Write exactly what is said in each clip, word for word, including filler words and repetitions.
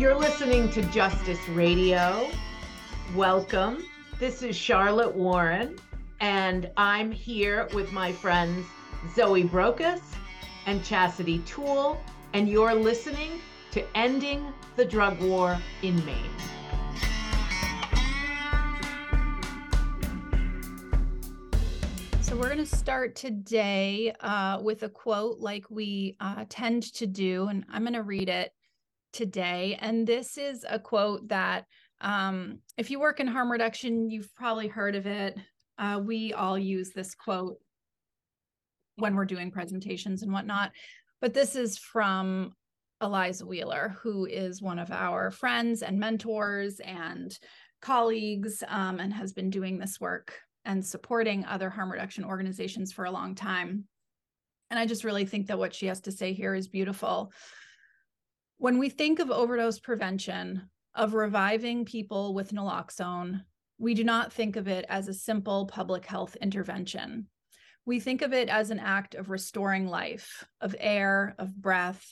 You're listening to Justice Radio. Welcome. This is Charlotte Warren, and I'm here with my friends Zoe Brokos and Chasity Tuell, and you're listening to Ending the Drug War in Maine. So we're going to start today uh, with a quote like we uh, tend to do, and I'm going to read it today. And this is a quote that um, if you work in harm reduction, you've probably heard of it. Uh, we all use this quote when we're doing presentations and whatnot. But this is from Eliza Wheeler, who is one of our friends and mentors and colleagues um, and has been doing this work and supporting other harm reduction organizations for a long time. And I just really think that what she has to say here is beautiful. When we think of overdose prevention, of reviving people with naloxone, we do not think of it as a simple public health intervention. We think of it as an act of restoring life, of air, of breath,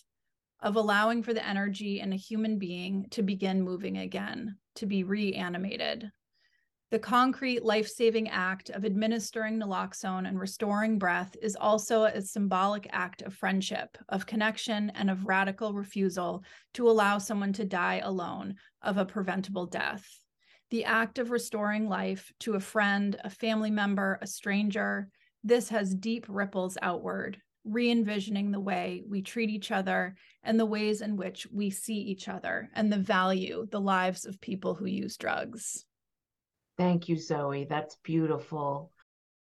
of allowing for the energy in a human being to begin moving again, to be reanimated. The concrete life-saving act of administering naloxone and restoring breath is also a symbolic act of friendship, of connection, and of radical refusal to allow someone to die alone of a preventable death. The act of restoring life to a friend, a family member, a stranger, this has deep ripples outward, re-envisioning the way we treat each other and the ways in which we see each other and the value, the lives of people who use drugs. Thank you, Zoe. That's beautiful.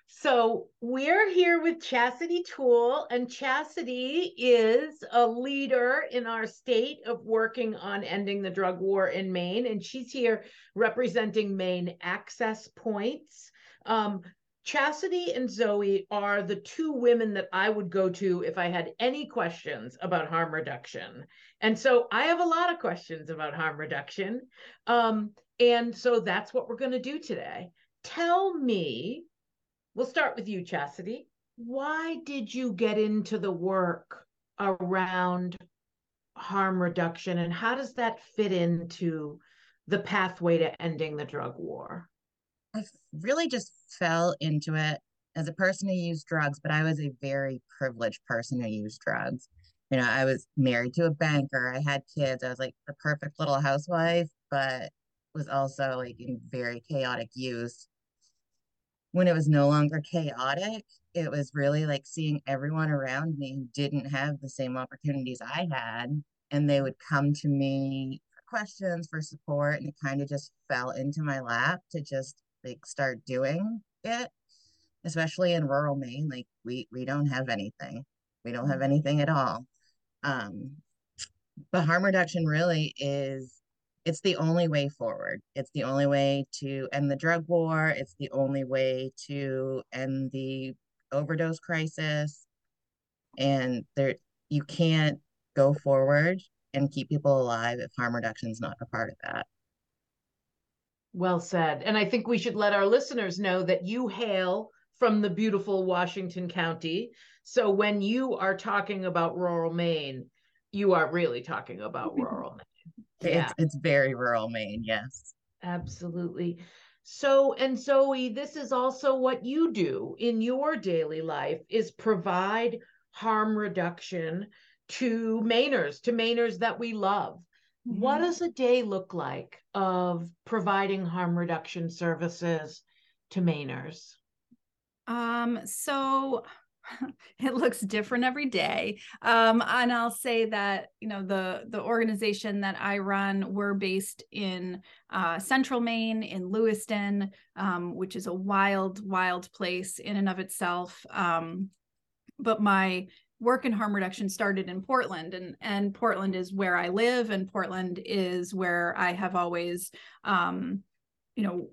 So we're here with Chasity Tuell, and Chasity is a leader in our state of working on ending the drug war in Maine, and she's here representing Maine Access Points. Um, Chasity and Zoe are the two women that I would go to if I had any questions about harm reduction. And so I have a lot of questions about harm reduction. Um, and so that's what we're going to do today. Tell me, we'll start with you, Chasity. Why did you get into the work around harm reduction, and how does that fit into the pathway to ending the drug war? I really just fell into it as a person who used drugs, but I was a very privileged person who used drugs. You know, I was married to a banker. I had kids. I was like the perfect little housewife, but was also like in very chaotic use. When it was no longer chaotic, it was really like seeing everyone around me who didn't have the same opportunities I had, and they would come to me for questions, for support, and it kind of just fell into my lap to just like start doing it, especially in rural Maine. Like we we don't have anything. We don't have anything at all. Um, but harm reduction really is, it's the only way forward. It's the only way to end the drug war. It's the only way to end the overdose crisis. And there, you can't go forward and keep people alive if harm reduction is not a part of that. Well said. And I think we should let our listeners know that you hail from the beautiful Washington County. So when you are talking about rural Maine, you are really talking about rural Maine. Yeah. It's, it's very rural Maine, yes. Absolutely. So, and Zoe, this is also what you do in your daily life, is provide harm reduction to Mainers, to Mainers that we love. What does a day look like of providing harm reduction services to Mainers? Um, so it looks different every day. Um, and I'll say that, you know, the, the organization that I run, we're based in uh, central Maine, in Lewiston, um, which is a wild, wild place in and of itself. Um, but my work in harm reduction started in Portland, and, and Portland is where I live, and Portland is where I have always, um, you know,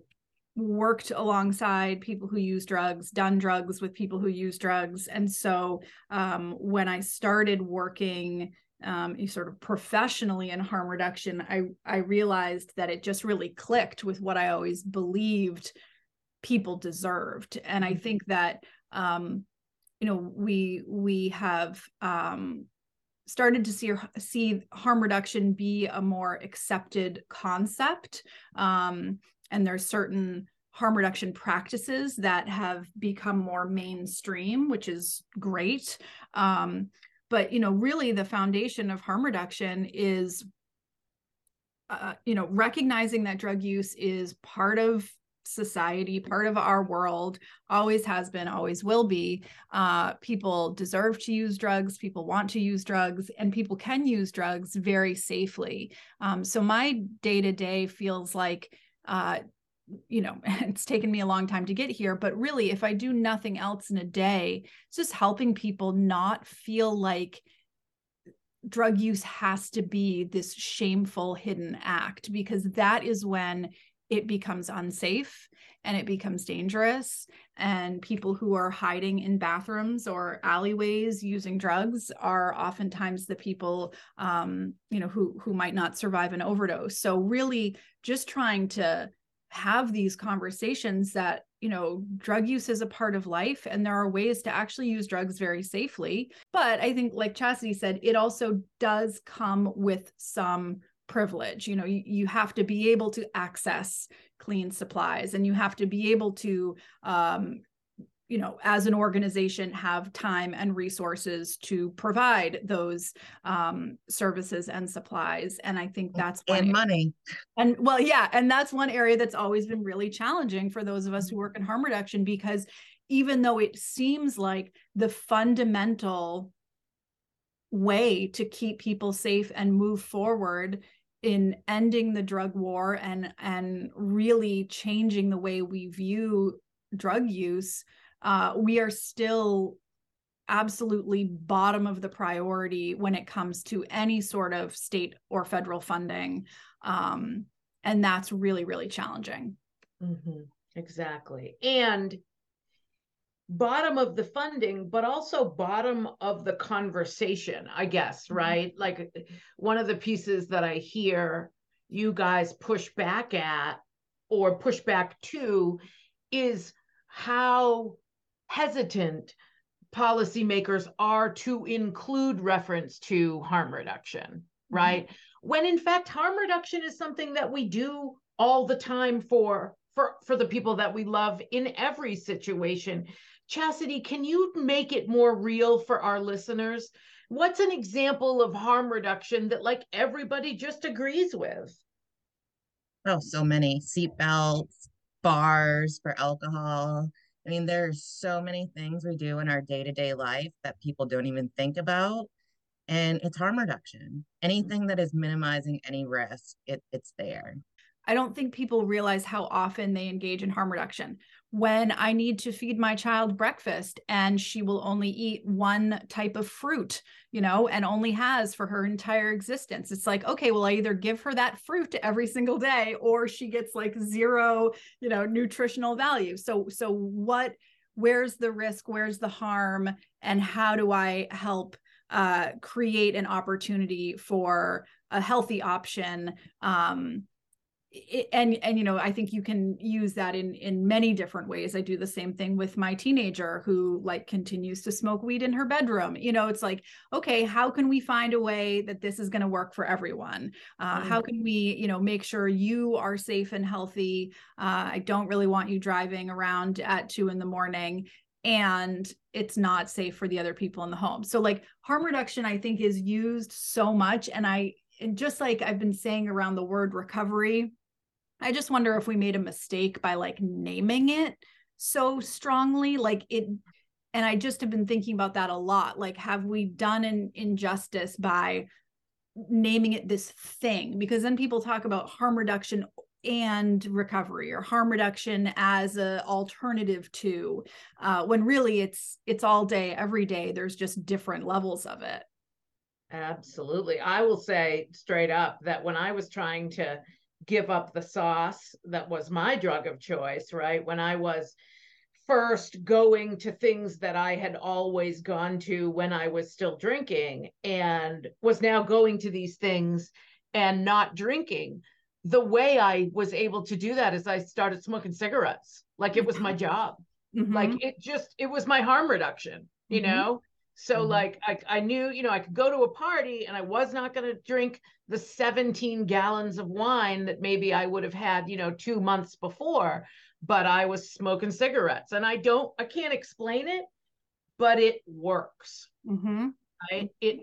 worked alongside people who use drugs, done drugs with people who use drugs. And so um, when I started working um, sort of professionally in harm reduction, I, I realized that it just really clicked with what I always believed people deserved. And I think that, um, you know, we, we have, um, started to see see harm reduction be a more accepted concept. Um, and there's certain harm reduction practices that have become more mainstream, which is great. Um, but, you know, really the foundation of harm reduction is, uh, you know, recognizing that drug use is part of society, part of our world, always has been, always will be. Uh, people deserve to use drugs, people want to use drugs, and people can use drugs very safely. Um, so my day-to-day feels like, uh, you know, it's taken me a long time to get here, but really, if I do nothing else in a day, it's just helping people not feel like drug use has to be this shameful, hidden act, because that is when it becomes unsafe and it becomes dangerous, and people who are hiding in bathrooms or alleyways using drugs are oftentimes the people, um, you know, who, who might not survive an overdose. So really just trying to have these conversations that, you know, drug use is a part of life and there are ways to actually use drugs very safely. But I think, like Chasity said, it also does come with some privilege. You know, you, you have to be able to access clean supplies, and you have to be able to, um, you know, as an organization, have time and resources to provide those um, services and supplies. And I think that's one and area. Money. And well, yeah, and that's one area that's always been really challenging for those of us who work in harm reduction, because even though it seems like the fundamental way to keep people safe and move forward in ending the drug war and and really changing the way we view drug use, uh, we are still absolutely bottom of the priority when it comes to any sort of state or federal funding. Um, and that's really, really challenging. Mm-hmm. Exactly. And bottom of the funding, but also bottom of the conversation, I guess, right? Mm-hmm. Like one of the pieces that I hear you guys push back at or push back to is how hesitant policymakers are to include reference to harm reduction, right? Mm-hmm. When in fact, harm reduction is something that we do all the time for for, for the people that we love in every situation. Chasity, can you make it more real for our listeners? What's an example of harm reduction that like everybody just agrees with? Oh, so many. Seatbelts, bars for alcohol. I mean, there's so many things we do in our day-to-day life that people don't even think about. And it's harm reduction. Anything that is minimizing any risk, it, it's there. I don't think people realize how often they engage in harm reduction. When I need to feed my child breakfast and she will only eat one type of fruit, you know, and only has for her entire existence. It's like, okay, well, I either give her that fruit every single day or she gets like zero, you know, nutritional value. So, so what, where's the risk? Where's the harm? And how do I help uh, create an opportunity for a healthy option? Um, It, and, and, you know, I think you can use that in, in many different ways. I do the same thing with my teenager who like continues to smoke weed in her bedroom. You know, it's like, okay, how can we find a way that this is going to work for everyone? Uh, mm-hmm. How can we, you know, make sure you are safe and healthy? Uh, I don't really want you driving around at two in the morning and it's not safe for the other people in the home. So like harm reduction, I think, is used so much. And I, and just like I've been saying around the word recovery, I just wonder if we made a mistake by like naming it so strongly, like it. And I just have been thinking about that a lot. Like, have we done an injustice by naming it this thing? Because then people talk about harm reduction and recovery, or harm reduction as an alternative to, uh, when really it's, it's all day, every day. There's just different levels of it. Absolutely. I will say straight up that when I was trying to give up the sauce that was my drug of choice, right? When I was first going to things that I had always gone to when I was still drinking and was now going to these things and not drinking, the way I was able to do that is I started smoking cigarettes. Like it was my job. Mm-hmm. Like it just, it was my harm reduction, you mm-hmm. know? So mm-hmm. like, I, I knew, you know, I could go to a party and I was not going to drink the seventeen gallons of wine that maybe I would have had, you know, two months before, but I was smoking cigarettes, and I don't, I can't explain it, but it works. Mm-hmm. Right? It,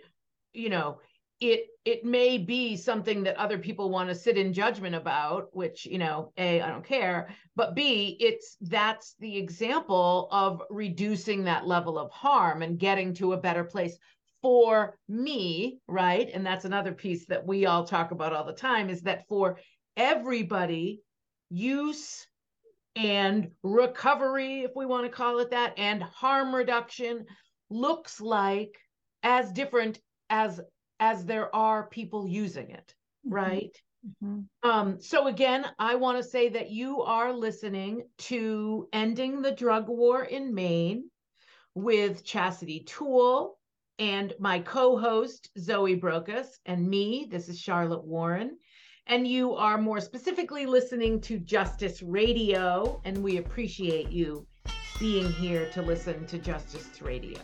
you know, it, it may be something that other people want to sit in judgment about, which, you know, A, I don't care, but B, it's, that's the example of reducing that level of harm and getting to a better place for me. Right. And that's another piece that we all talk about all the time, is that for everybody, use and recovery, if we want to call it that, and harm reduction looks like as different as as there are people using it, right? Mm-hmm. Um, so again, I want to say that you are listening to Ending the Drug War in Maine with Chasity Tuell and my co-host, Zoe Brokos, and me. This is Charlotte Warren. And you are more specifically listening to Justice Radio, and we appreciate you being here to listen to Justice Radio.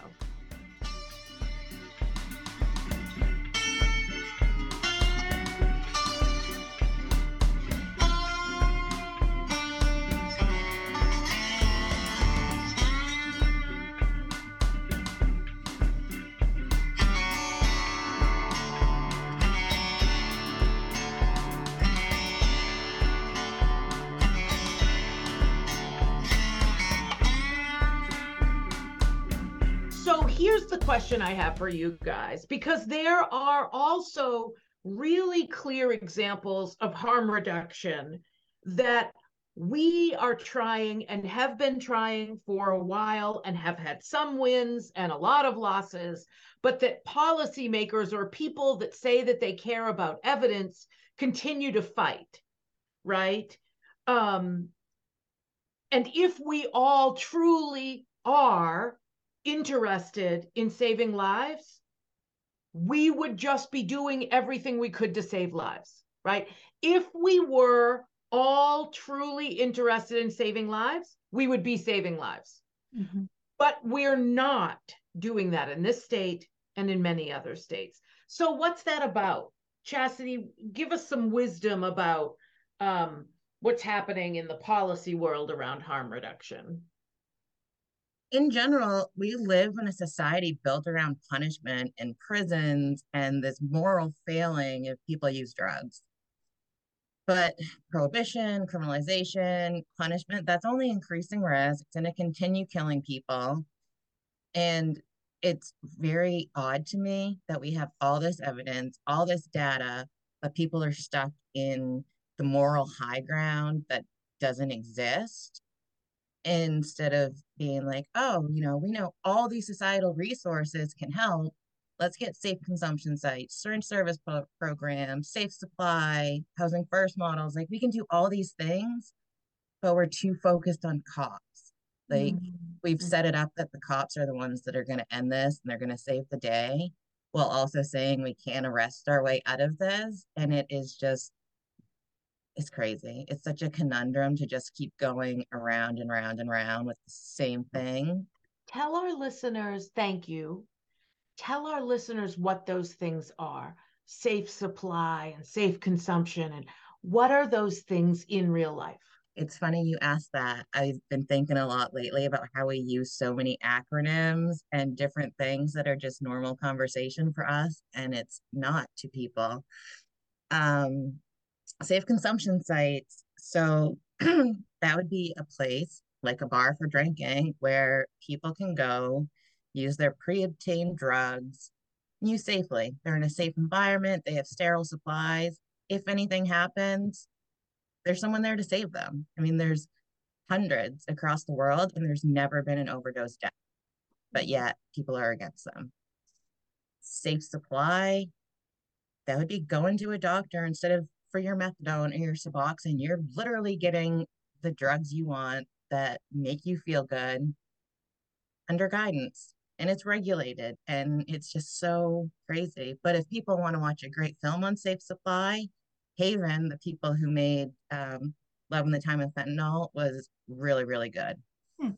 Question I have for you guys, because there are also really clear examples of harm reduction that we are trying and have been trying for a while and have had some wins and a lot of losses, but that policymakers or people that say that they care about evidence continue to fight, right? Um, and if we all truly are interested in saving lives, we would just be doing everything we could to save lives, right? If we were all truly interested in saving lives, we would be saving lives. Mm-hmm. But we're not doing that in this state and in many other states. So what's that about? Chasity, give us some wisdom about um, what's happening in the policy world around harm reduction. In general, we live in a society built around punishment and prisons and this moral failing if people use drugs. But prohibition, criminalization, punishment, that's only increasing risk. It's going to continue killing people. And it's very odd to me that we have all this evidence, all this data, but people are stuck in the moral high ground that doesn't exist. Instead of being like, oh, you know, we know all these societal resources can help. Let's get safe consumption sites, certain service pro- programs, safe supply, housing first models. Like, we can do all these things, but we're too focused on cops. Like, mm-hmm. we've set it up that the cops are the ones that are going to end this and they're going to save the day, while also saying we can't arrest our way out of this. And it is just, it's crazy. It's such a conundrum to just keep going around and round and round with the same thing. Tell our listeners, thank you. Tell our listeners what those things are. Safe supply and safe consumption. And what are those things in real life? It's funny you asked that. I've been thinking a lot lately about how we use so many acronyms and different things that are just normal conversation for us. And it's not to people. Um, Safe consumption sites. So that would be a place like a bar for drinking where people can go use their pre-obtained drugs, use safely. They're in a safe environment. They have sterile supplies. If anything happens, there's someone there to save them. I mean, there's hundreds across the world and there's never been an overdose death, but yet people are against them. Safe supply. That would be going to a doctor instead of for your methadone and your Suboxone. You're literally getting the drugs you want that make you feel good under guidance, and it's regulated, and it's just so crazy. But if people want to watch a great film on safe supply, Haven, the people who made um, Love in the Time of Fentanyl, was really, really good. Hmm.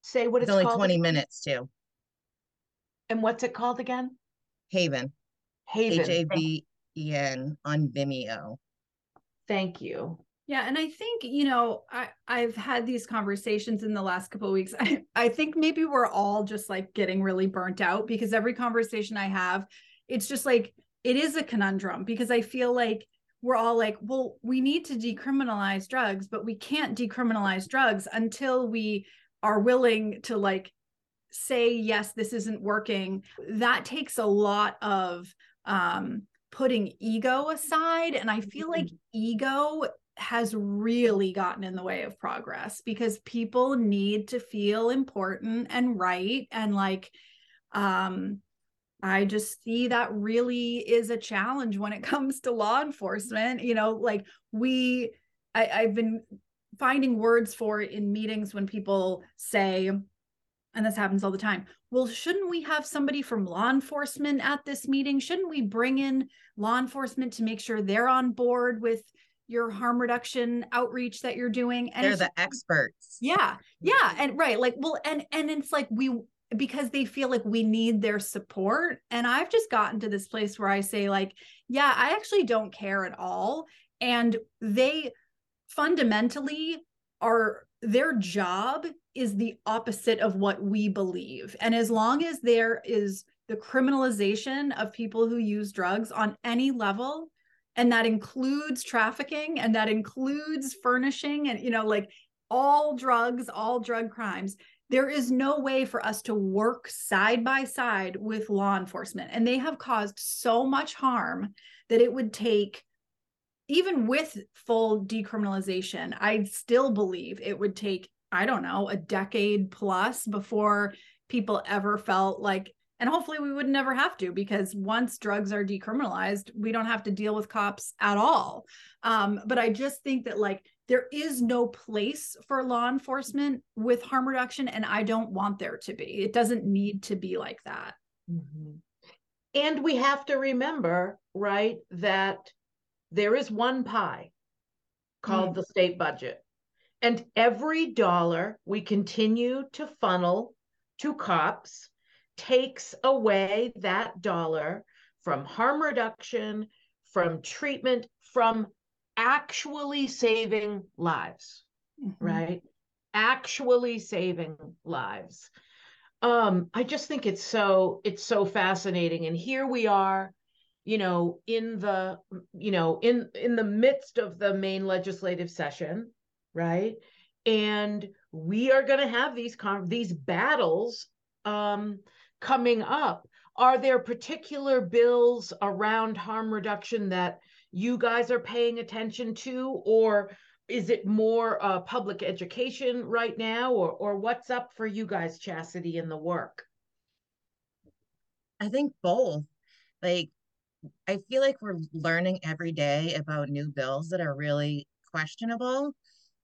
Say what it's, it's only called. twenty minutes too. And what's it called again? Haven. Haven. H A V E N on Vimeo. Thank you. Yeah. And I think, you know, I, I've had these conversations in the last couple of weeks. I, I think maybe we're all just like getting really burnt out, because every conversation I have, it's just like, it is a conundrum, because I feel like we're all like, well, we need to decriminalize drugs, but we can't decriminalize drugs until we are willing to like say, yes, this isn't working. That takes a lot of um, putting ego aside. And I feel like ego has really gotten in the way of progress, because people need to feel important and right. And like, um, I just see that really is a challenge when it comes to law enforcement. You know, like we, I, I've been finding words for it in meetings when people say, and this happens all the time, well, shouldn't we have somebody from law enforcement at this meeting? Shouldn't we bring in law enforcement to make sure they're on board with your harm reduction outreach that you're doing? And they're the experts. Yeah. Yeah. And right. Like, well, and, and it's like we, because they feel like we need their support. And I've just gotten to this place where I say like, yeah, I actually don't care at all. And they fundamentally are, their job is the opposite of what we believe. And as long as there is the criminalization of people who use drugs on any level, and that includes trafficking, and that includes furnishing, and, you know, like all drugs, all drug crimes, there is no way for us to work side by side with law enforcement. And they have caused so much harm that it would take, even with full decriminalization, I still believe it would take, I don't know, a decade plus before people ever felt like, and hopefully we would never have to, because once drugs are decriminalized, we don't have to deal with cops at all. Um, but I just think that like, there is no place for law enforcement with harm reduction, and I don't want there to be. It doesn't need to be like that. Mm-hmm. And we have to remember, right, that there is one pie called mm-hmm. the state budget, and every dollar we continue to funnel to cops takes away that dollar from harm reduction, from treatment, from actually saving lives, mm-hmm. right? Actually saving lives. Um, I just think it's so, it's so fascinating. And here we are, you know, in the, you know, in, in the midst of the Maine legislative session, right? And we are going to have these, con- these battles, um, coming up. Are there particular bills around harm reduction that you guys are paying attention to, or is it more uh, public education right now, or or what's up for you guys, Chasity, in the work? I think both. Like, I feel like we're learning every day about new bills that are really questionable.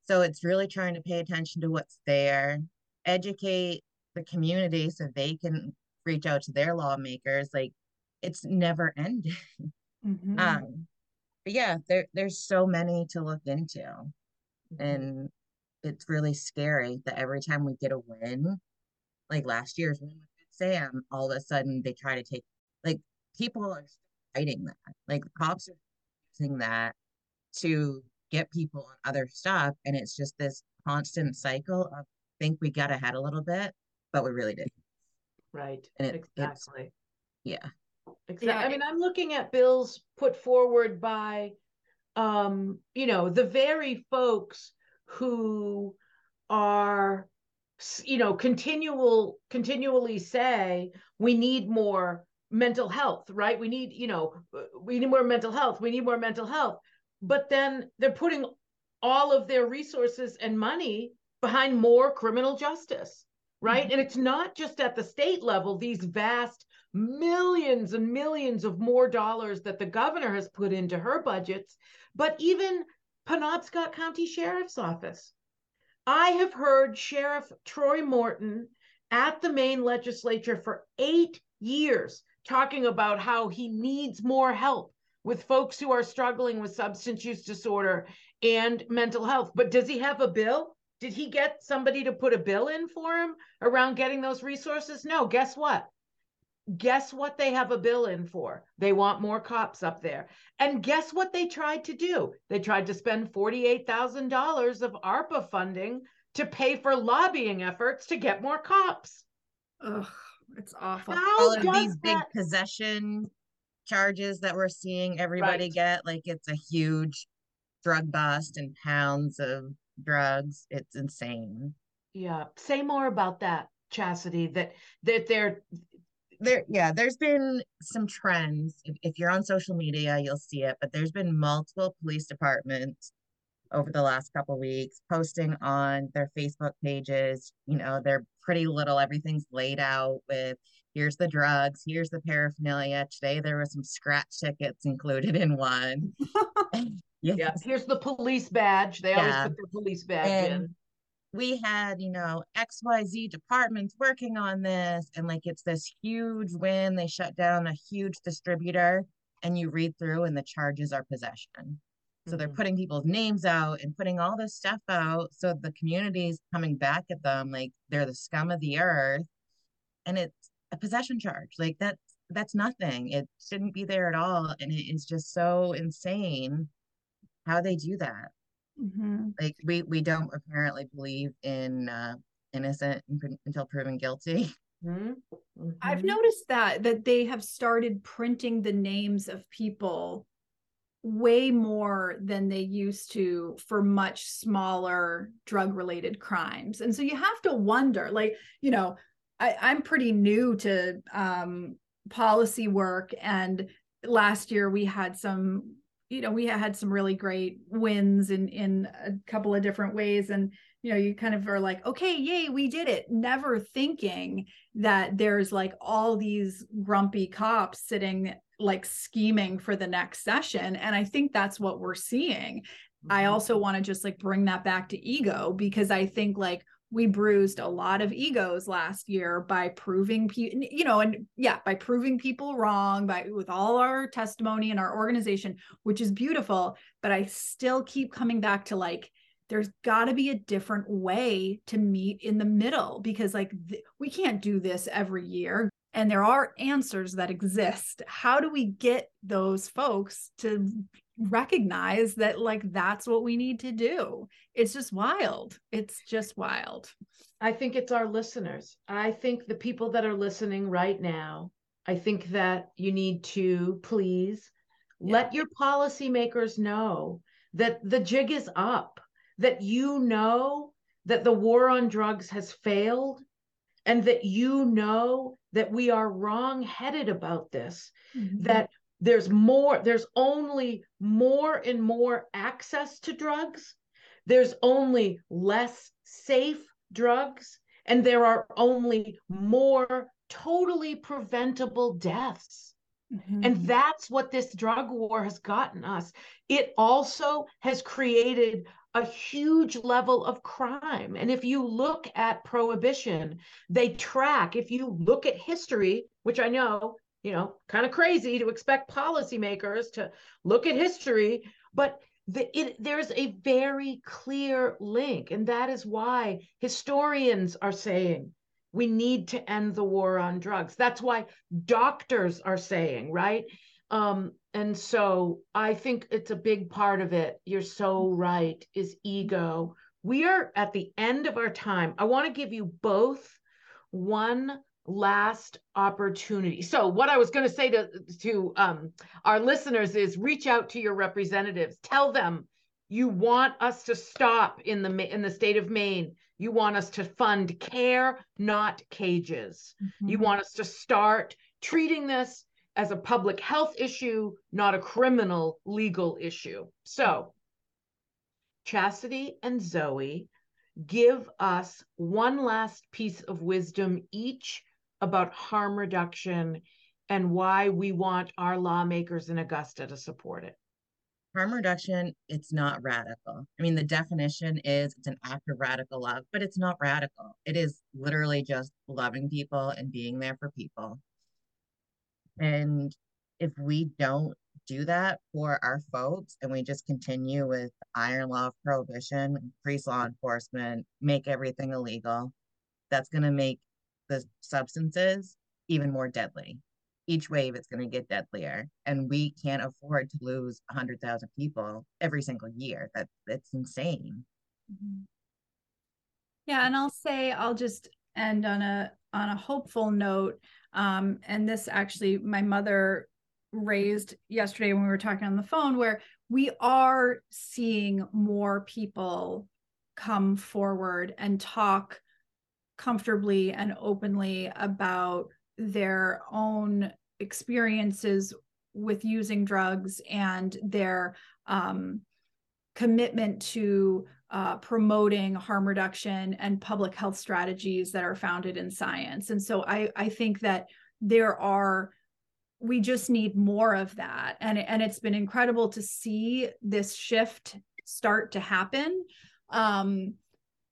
So it's really trying to pay attention to what's there, educate the community so they can reach out to their lawmakers. Like, it's never ending. Mm-hmm. Um, but yeah, there, there's so many to look into, mm-hmm. and it's really scary that every time we get a win, like last year's win with Sam, all of a sudden they try to take, like, people are fighting that. Like, cops are using that to get people on other stuff, and it's just this constant cycle of, think we got ahead a little bit, but we really didn't. Right. And it, exactly. Yeah. Exactly. Yeah. I mean, I'm looking at bills put forward by, um, you know, the very folks who are, you know, continual, continually say we need more mental health, right? We need, you know, we need more mental health. We need more mental health. But then they're putting all of their resources and money behind more criminal justice, right? Mm-hmm. And it's not just at the state level, these vast millions and millions of more dollars that the governor has put into her budgets, but even Penobscot County Sheriff's Office. I have heard Sheriff Troy Morton at the Maine legislature for eight years talking about how he needs more help with folks who are struggling with substance use disorder and mental health. But does he have a bill? Did he get somebody to put a bill in for him around getting those resources? No, guess what? Guess what they have a bill in for? They want more cops up there. And guess what they tried to do? They tried to spend forty-eight thousand dollars of ARPA funding to pay for lobbying efforts to get more cops. Ugh, it's awful. How All of these big that... possession charges that we're seeing everybody right. get, like it's a huge drug bust and pounds of drugs. It's insane. Yeah. Say more about that, Chasity, that, that they're... There, yeah, there's been some trends. If, if you're on social media, you'll see it, but there's been multiple police departments over the last couple of weeks posting on their Facebook pages, you know, they're pretty little, everything's laid out with, here's the drugs, here's the paraphernalia. Today, there were some scratch tickets included in one. Yes. Yeah, here's the police badge. They yeah. always put the police badge and in. We had, you know, X Y Z departments working on this. And like, it's this huge win. They shut down a huge distributor and you read through and the charges are possession. Mm-hmm. So they're putting people's names out and putting all this stuff out. So the community's coming back at them. Like they're the scum of the earth and it's a possession charge. Like that's, that's nothing. It shouldn't be there at all. And it is just so insane how they do that. Mm-hmm. Like we we don't apparently believe in uh innocent until proven guilty. Mm-hmm. Mm-hmm. I've noticed that that they have started printing the names of people way more than they used to for much smaller drug related crimes. And so you have to wonder, like, you know, I, I'm pretty new to um policy work, and last year we had some you know, we had some really great wins in, in a couple of different ways. And, you know, you kind of are like, okay, yay, we did it. Never thinking that there's like all these grumpy cops sitting like scheming for the next session. And I think that's what we're seeing. Mm-hmm. I also want to just like bring that back to ego, because I think like we bruised a lot of egos last year by proving, pe- you know, and yeah, by proving people wrong, by with all our testimony and our organization, which is beautiful. But I still keep coming back to like, there's got to be a different way to meet in the middle, because like th- we can't do this every year. And there are answers that exist. How do we get those folks to recognize that like that's what we need to do? It's just wild. It's just wild. I think it's our listeners. I think the people that are listening right now, I think that you need to please yeah. let your policymakers know that the jig is up, that you know that the war on drugs has failed, and that you know that we are wrong-headed about this, mm-hmm. that there's more, there's only more and more access to drugs. There's only less safe drugs. And there are only more totally preventable deaths. Mm-hmm. And that's what this drug war has gotten us. It also has created a huge level of crime. And if you look at prohibition, they track, if you look at history, which I know, you know, kind of crazy to expect policymakers to look at history, but the, it, there's a very clear link. And that is why historians are saying we need to end the war on drugs. That's why doctors are saying, right? Um, and so I think it's a big part of it. You're so right, is ego. We are at the end of our time. I want to give you both one last opportunity. So what I was going to say to to um, our listeners is reach out to your representatives. Tell them you want us to stop in the in the state of Maine. You want us to fund care, not cages. Mm-hmm. You want us to start treating this as a public health issue, not a criminal legal issue. So Chasity and Zoe, give us one last piece of wisdom each about harm reduction and why we want our lawmakers in Augusta to support it. Harm reduction, it's not radical. I mean, the definition is it's an act of radical love, but it's not radical. It is literally just loving people and being there for people. And if we don't do that for our folks and we just continue with iron law of prohibition, increase law enforcement, make everything illegal, that's going to make the substances even more deadly. Each wave is going to get deadlier, and we can't afford to lose one hundred thousand people every single year. That that's insane. Yeah, and I'll say I'll just end on a on a hopeful note. Um, and this actually, my mother raised yesterday when we were talking on the phone, where we are seeing more people come forward and talk comfortably and openly about their own experiences with using drugs and their um, commitment to uh, promoting harm reduction and public health strategies that are founded in science. And so I, I think that there are, we just need more of that. And, and it's been incredible to see this shift start to happen. Um,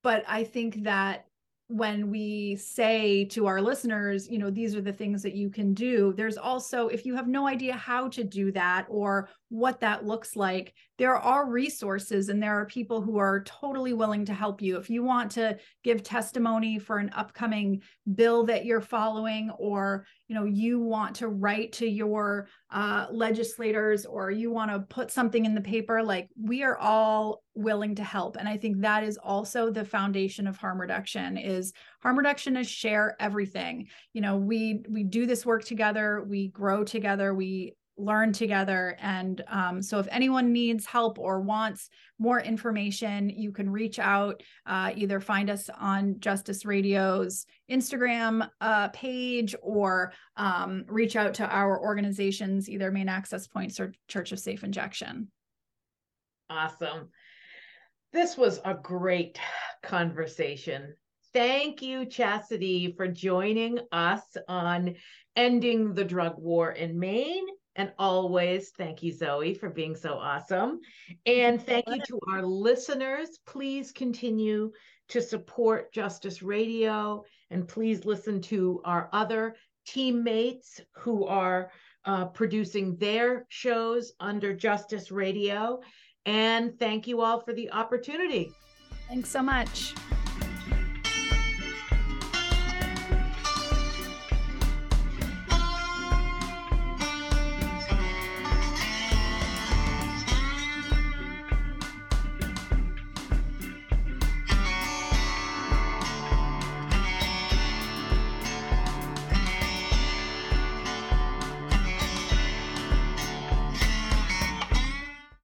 but I think that when we say to our listeners, you know, these are the things that you can do, there's also, if you have no idea how to do that or what that looks like, there are resources and there are people who are totally willing to help you. If you want to give testimony for an upcoming bill that you're following, or, you know, you want to write to your uh, legislators, or you want to put something in the paper, like, we are all willing to help. And I think that is also the foundation of harm reduction. Is harm reduction is share everything. You know, we, we do this work together, we grow together, we learn together. And um, so if anyone needs help or wants more information, you can reach out, uh, either find us on Justice Radio's Instagram uh, page, or um, reach out to our organizations, either Maine Access Points or Church of Safe Injection. Awesome. This was a great conversation. Thank you, Chasity, for joining us on Ending the Drug War in Maine. And always, thank you, Zoe, for being so awesome. And thank you to our listeners. Please continue to support Justice Radio, and please listen to our other teammates who are uh, producing their shows under Justice Radio. And thank you all for the opportunity. Thanks so much.